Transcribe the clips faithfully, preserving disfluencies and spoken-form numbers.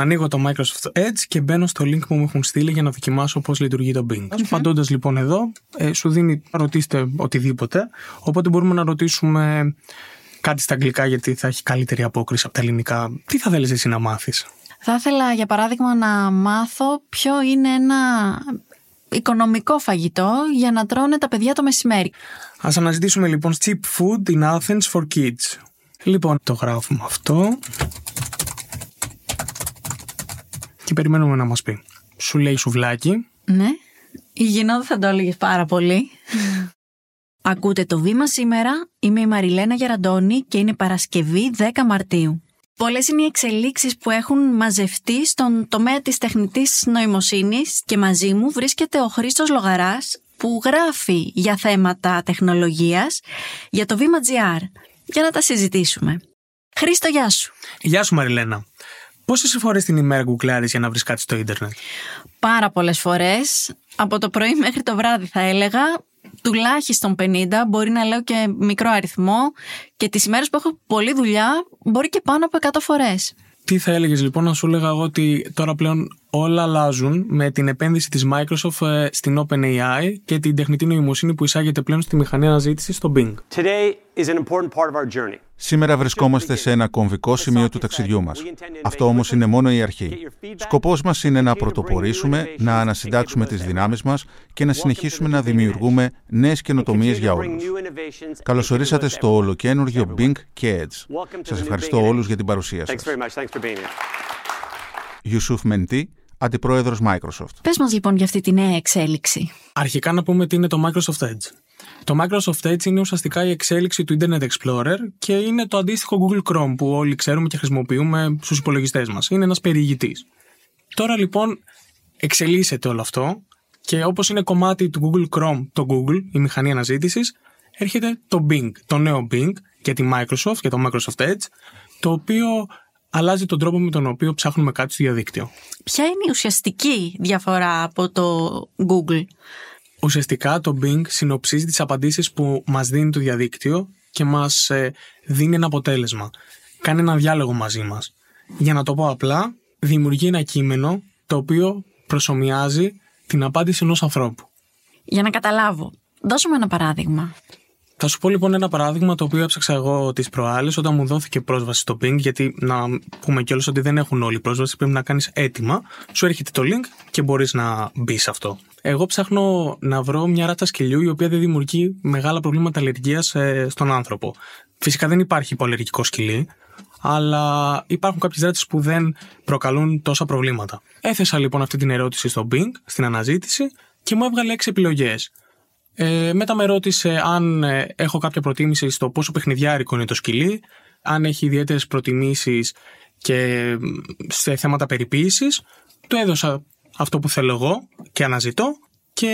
Ανοίγω το Microsoft Edge και μπαίνω στο link που μου έχουν στείλει για να δοκιμάσω πώς λειτουργεί το Bing. Okay. Απαντώντας λοιπόν εδώ, ε, σου δίνει να ρωτήσετε οτιδήποτε. Οπότε μπορούμε να ρωτήσουμε κάτι στα αγγλικά, γιατί θα έχει καλύτερη απόκριση από τα ελληνικά. Τι θα θέλεις εσύ να μάθεις? Θα ήθελα για παράδειγμα να μάθω ποιο είναι ένα οικονομικό φαγητό για να τρώνε τα παιδιά το μεσημέρι. Ας αναζητήσουμε λοιπόν cheap food in Athens for kids. Λοιπόν, το γράφουμε αυτό και περιμένουμε να μας πει. Σου λέει σουβλάκι. Ναι, η Γινό θα το έλεγε πάρα πολύ. Ακούτε το Βήμα σήμερα, είμαι η Μαριλένα Γεραντώνη και είναι Παρασκευή δέκα Μαρτίου. Πολλές είναι οι εξελίξεις που έχουν μαζευτεί στον τομέα της τεχνητής νοημοσύνης και μαζί μου βρίσκεται ο Χρήστος Λογαράς που γράφει για θέματα τεχνολογίας για το Βήμα τζι αρ για να τα συζητήσουμε. Χρήστο, γεια σου. Γεια σου Μαριλένα. Πόσες φορές την ημέρα γκουγκλάρεις για να βρεις κάτι στο ίντερνετ? Πάρα πολλές φορές, από το πρωί μέχρι το βράδυ θα έλεγα, τουλάχιστον πενήντα, μπορεί να λέω και μικρό αριθμό, και τις ημέρες που έχω πολλή δουλειά μπορεί και πάνω από εκατό φορές. Τι θα έλεγες λοιπόν να σου έλεγα εγώ ότι τώρα πλέον όλα αλλάζουν με την επένδυση της Microsoft στην OpenAI και την τεχνητή νοημοσύνη που εισάγεται πλέον στη μηχανή αναζήτησης στο Bing. Σήμερα βρισκόμαστε σε ένα κομβικό σημείο του ταξιδιού μας. Αυτό όμως είναι μόνο η αρχή. Σκοπός μας είναι να πρωτοπορήσουμε, να ανασυντάξουμε τις δυνάμεις μας και να συνεχίσουμε να δημιουργούμε νέες καινοτομίες για όλους. Καλωσορίσατε στο ολοκαίνουργιο Bing και Edge. Σας ευχαριστώ όλους για την παρουσία σας. Ιουσούφ Μεντή, αντιπρόεδρος Microsoft. Πες μας λοιπόν για αυτή τη νέα εξέλιξη. Αρχικά να πούμε τι είναι το Microsoft Edge. Το Microsoft Edge είναι ουσιαστικά η εξέλιξη του Internet Explorer και είναι το αντίστοιχο Google Chrome που όλοι ξέρουμε και χρησιμοποιούμε στους υπολογιστές μας. Είναι ένας περιηγητής. Τώρα λοιπόν εξελίσσεται όλο αυτό και όπως είναι κομμάτι του Google Chrome το Google, η μηχανή αναζήτησης, έρχεται το Bing, το νέο Bing και τη Microsoft και το Microsoft Edge, το οποίο αλλάζει τον τρόπο με τον οποίο ψάχνουμε κάτι στο διαδίκτυο. Ποια είναι η ουσιαστική διαφορά από το Google? Ουσιαστικά το Bing συνοψίζει τις απαντήσεις που μας δίνει το διαδίκτυο και μας ε, δίνει ένα αποτέλεσμα. Κάνει ένα διάλογο μαζί μας. Για να το πω απλά, δημιουργεί ένα κείμενο το οποίο προσομοιάζει την απάντηση ενός ανθρώπου. Για να καταλάβω, δώσουμε ένα παράδειγμα. Θα σου πω λοιπόν ένα παράδειγμα το οποίο έψαξα εγώ τις προάλλες όταν μου δόθηκε πρόσβαση στο Bing, γιατί να πούμε κιόλας ότι δεν έχουν όλοι πρόσβαση, πρέπει να κάνεις αίτημα. Σου έρχεται το link και μπορείς να μπεις σε αυτό. Εγώ ψάχνω να βρω μια ράτσα σκυλιού η οποία δεν δημιουργεί μεγάλα προβλήματα αλλεργίας στον άνθρωπο. Φυσικά δεν υπάρχει υποαλλεργικό σκυλί, αλλά υπάρχουν κάποιες ράτσες που δεν προκαλούν τόσα προβλήματα. Έθεσα λοιπόν αυτή την ερώτηση στο Bing, στην αναζήτηση, και μου έβγαλε έξι επιλογές. Ε, μετά με ρώτησε αν έχω κάποια προτίμηση στο πόσο παιχνιδιάρικο είναι το σκυλί, αν έχει ιδιαίτερες προτιμήσεις και σε θέματα περιποίησης. Του έδωσα αυτό που θέλω εγώ και αναζητώ και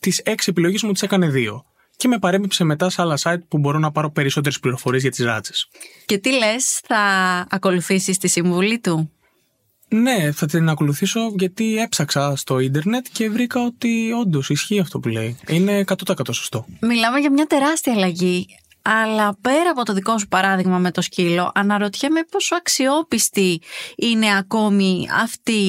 τις έξι επιλογές μου τις έκανε δύο. Και με παρέμειψε μετά σε άλλα site που μπορώ να πάρω περισσότερες πληροφορίες για τις ράτσες. Και τι λες, θα ακολουθήσεις τη συμβουλή του? Ναι, θα την ακολουθήσω γιατί έψαξα στο ίντερνετ και βρήκα ότι όντως ισχύει αυτό που λέει. Είναι εκατό τοις εκατό σωστό. Μιλάμε για μια τεράστια αλλαγή, αλλά πέρα από το δικό σου παράδειγμα με το σκύλο, αναρωτιέμαι πόσο αξιόπιστη είναι ακόμη αυτή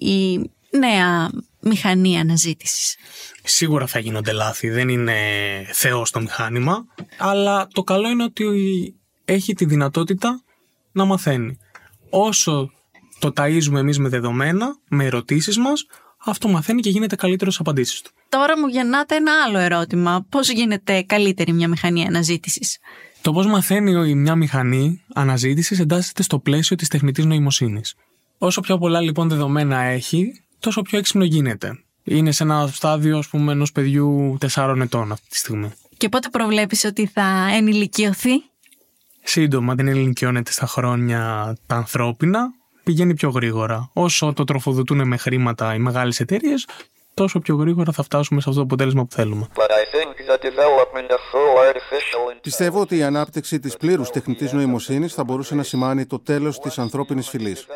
η νέα μηχανή αναζήτησης. Σίγουρα θα γίνονται λάθη, δεν είναι θεός το μηχάνημα, αλλά το καλό είναι ότι έχει τη δυνατότητα να μαθαίνει. Όσο το ταΐζουμε εμείς με δεδομένα, με ερωτήσεις μας, αυτό μαθαίνει και γίνεται καλύτερο στις απαντήσεις του. Τώρα μου γεννάται ένα άλλο ερώτημα. Πώς γίνεται καλύτερη μια μηχανή αναζήτησης? Το πώς μαθαίνει μια μηχανή αναζήτησης εντάσσεται στο πλαίσιο της τεχνητής νοημοσύνης. Όσο πιο πολλά λοιπόν δεδομένα έχει, τόσο πιο έξυπνο γίνεται. Είναι σε ένα στάδιο, ας πούμε, ενός παιδιού τεσσάρων ετών αυτή τη στιγμή. Και πότε προβλέπεις ότι θα ενηλικιωθεί? Σύντομα, δεν ενηλικιώνεται στα χρόνια τα ανθρώπινα. Πηγαίνει πιο γρήγορα. Όσο το τροφοδοτούν με χρήματα οι μεγάλες εταιρείες, τόσο πιο γρήγορα θα φτάσουμε σε αυτό το αποτέλεσμα που θέλουμε. Πιστεύω ότι η ανάπτυξη της πλήρους τεχνητής νοημοσύνης θα μπορούσε να σημάνει το τέλος της ανθρώπινης φυλής.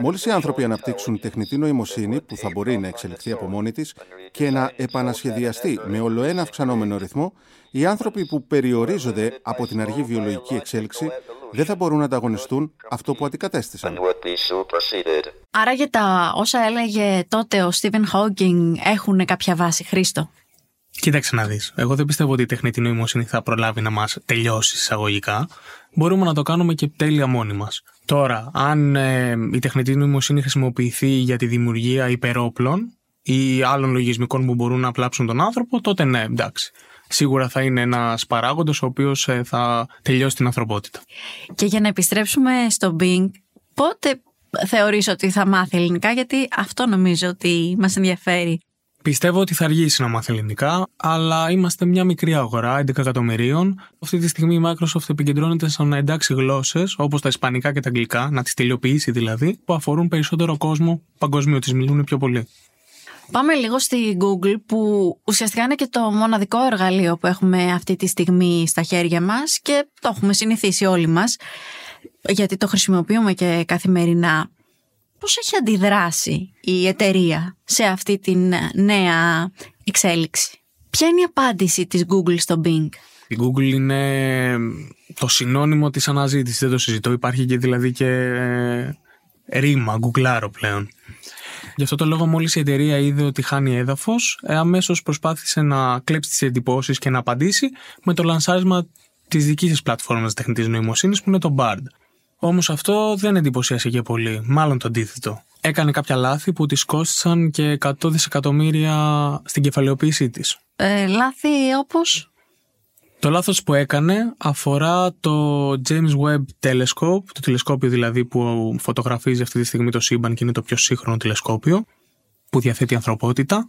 Μόλις οι άνθρωποι αναπτύξουν τεχνητή νοημοσύνη που θα μπορεί να εξελιχθεί από μόνη της και να επανασχεδιαστεί με ολοένα αυξανόμενο ρυθμό, οι άνθρωποι που περιορίζονται από την αργή βιολογική εξέλιξη δεν θα μπορούν να ανταγωνιστούν αυτό που αντικατέστησαν. Άρα για τα όσα έλεγε τότε ο Στίβεν Χόγκινγκ έχουν κάποια βάση, Χρήστο? Κοίταξε να δεις. Εγώ δεν πιστεύω ότι η τεχνητή νοημοσύνη θα προλάβει να μας τελειώσει εισαγωγικά. Μπορούμε να το κάνουμε και τέλεια μόνοι μας. Τώρα, αν ε, η τεχνητή νοημοσύνη χρησιμοποιηθεί για τη δημιουργία υπερόπλων ή άλλων λογισμικών που μπορούν να απλάψουν τον άνθρωπο, τότε ναι, εντάξει. Σίγουρα θα είναι ένας παράγοντας ο οποίος ε, θα τελειώσει την ανθρωπότητα. Και για να επιστρέψουμε στο Bing, πότε θεωρείς ότι θα μάθει ελληνικά, γιατί αυτό νομίζω ότι μας ενδιαφέρει? Πιστεύω ότι θα αργήσει να μάθει ελληνικά, αλλά είμαστε μια μικρή αγορά, έντεκα εκατομμυρίων. Αυτή τη στιγμή η Microsoft επικεντρώνεται στο να εντάξει γλώσσες, όπως τα ισπανικά και τα αγγλικά, να τις τελειοποιήσει δηλαδή, που αφορούν περισσότερο κόσμο παγκοσμίω, τις μιλούν πιο πολύ. Πάμε λίγο στη Google, που ουσιαστικά είναι και το μοναδικό εργαλείο που έχουμε αυτή τη στιγμή στα χέρια μας και το έχουμε συνηθίσει όλοι μας, γιατί το χρησιμοποιούμε και καθημερινά. Πώς έχει αντιδράσει η εταιρεία σε αυτή την νέα εξέλιξη? Ποια είναι η απάντηση της Google στο Bing? Η Google είναι το συνώνυμο της αναζήτησης, δεν το συζητώ. Υπάρχει και δηλαδή και ρήμα, γκουγκλάρω πλέον. Γι' αυτό το λόγο μόλις η εταιρεία είδε ότι χάνει έδαφος, αμέσως προσπάθησε να κλέψει τις εντυπώσεις και να απαντήσει με το λανσάρισμα της δικής της πλατφόρμας τεχνητής νοημοσύνης που είναι το μπαρντ. Όμως αυτό δεν εντυπωσίασε και πολύ, μάλλον το αντίθετο. Έκανε κάποια λάθη που της κόστησαν και εκατό δισεκατομμύρια στην κεφαλαιοποίησή της. Ε, λάθη όπως? Το λάθος που έκανε αφορά το James Webb Telescope, το τηλεσκόπιο δηλαδή που φωτογραφίζει αυτή τη στιγμή το σύμπαν και είναι το πιο σύγχρονο τηλεσκόπιο που διαθέτει η ανθρωπότητα.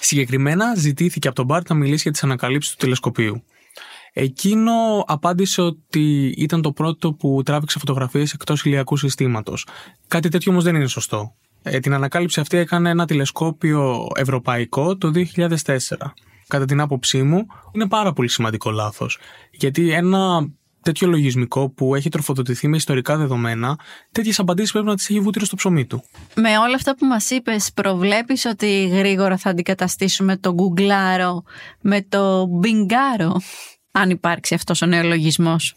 Συγκεκριμένα ζητήθηκε από τον μπαρντ να μιλήσει για τις ανακαλύψεις του τηλεσκοπίου. Εκείνο απάντησε ότι ήταν το πρώτο που τράβηξε φωτογραφίες εκτός ηλιακού συστήματος. Κάτι τέτοιο όμως δεν είναι σωστό. Ε, την ανακάλυψη αυτή έκανε ένα τηλεσκόπιο ευρωπαϊκό το δύο χιλιάδες τέσσερα. Κατά την άποψή μου είναι πάρα πολύ σημαντικό λάθος. Γιατί ένα τέτοιο λογισμικό που έχει τροφοδοτηθεί με ιστορικά δεδομένα, τέτοιες απαντήσεις πρέπει να τις έχει βούτυρο στο ψωμί του. Με όλα αυτά που μας είπες, προβλέπεις ότι γρήγορα θα αντικαταστήσουμε το γκουγκλάρο με το μπινγκάρο, αν υπάρξει αυτός ο νεολογισμός?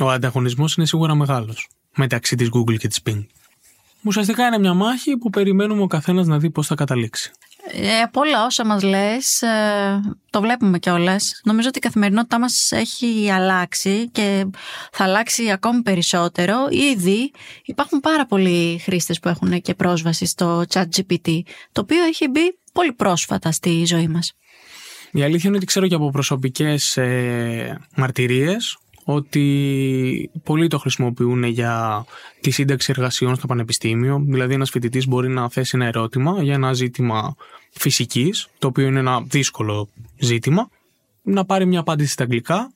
Ο ανταγωνισμός είναι σίγουρα μεγάλος μεταξύ της Google και της Bing. Ουσιαστικά είναι μια μάχη που περιμένουμε ο καθένας να δει πώς θα καταλήξει. Ε, από όλα όσα μας λες, ε, το βλέπουμε κιόλας. Νομίζω ότι η καθημερινότητά μας έχει αλλάξει και θα αλλάξει ακόμη περισσότερο. Ήδη υπάρχουν πάρα πολλοί χρήστες που έχουν και πρόσβαση στο ChatGPT, το οποίο έχει μπει πολύ πρόσφατα στη ζωή μας. Η αλήθεια είναι ότι ξέρω και από προσωπικές ε, μαρτυρίες ότι πολλοί το χρησιμοποιούν για τη σύνταξη εργασιών στο πανεπιστήμιο. Δηλαδή ένας φοιτητής μπορεί να θέσει ένα ερώτημα για ένα ζήτημα φυσικής, το οποίο είναι ένα δύσκολο ζήτημα, να πάρει μια απάντηση στα αγγλικά,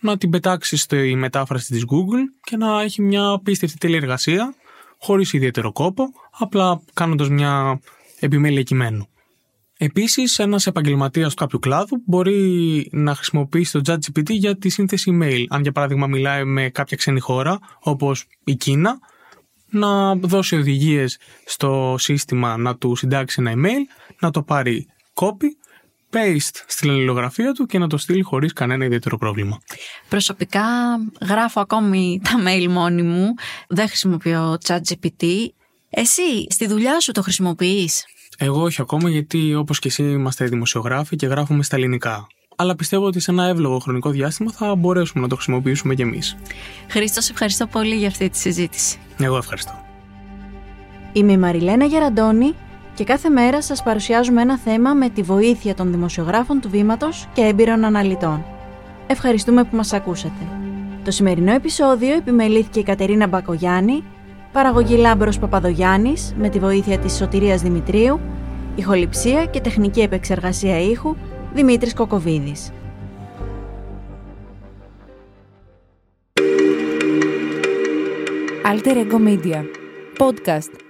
να την πετάξει στη μετάφραση της Google και να έχει μια απίστευτη τελειεργασία, χωρίς ιδιαίτερο κόπο, απλά κάνοντας μια επιμέλεια κειμένου. Επίσης, ένας επαγγελματίας του κάποιου κλάδου μπορεί να χρησιμοποιήσει το ChatGPT για τη σύνθεση email. Αν για παράδειγμα μιλάει με κάποια ξένη χώρα, όπως η Κίνα, να δώσει οδηγίες στο σύστημα να του συντάξει ένα email, να το πάρει copy, paste στην αλληλογραφία του και να το στείλει χωρίς κανένα ιδιαίτερο πρόβλημα. Προσωπικά γράφω ακόμη τα mail μόνη μου, δεν χρησιμοποιώ ChatGPT. Εσύ στη δουλειά σου το χρησιμοποιείς? Εγώ όχι ακόμα, γιατί όπως και εσύ είμαστε δημοσιογράφοι και γράφουμε στα ελληνικά. Αλλά πιστεύω ότι σε ένα εύλογο χρονικό διάστημα θα μπορέσουμε να το χρησιμοποιήσουμε κι εμείς. Χρήστο, σε ευχαριστώ πολύ για αυτή τη συζήτηση. Εγώ ευχαριστώ. Είμαι η Μαριλένα Γεραντώνη και κάθε μέρα σας παρουσιάζουμε ένα θέμα με τη βοήθεια των δημοσιογράφων του Βήματος και έμπειρων αναλυτών. Ευχαριστούμε που μας ακούσατε. Το σημερινό επεισόδιο επιμελήθηκε η Κατερίνα Μπακογιάννη. Παραγωγή Λάμπρος Παπαδογιάννης με τη βοήθεια της Σωτηρίας Δημητρίου, ηχοληψία και τεχνική επεξεργασία ήχου Δημήτρης Κοκοβίδης. Alter Ego Media Podcast.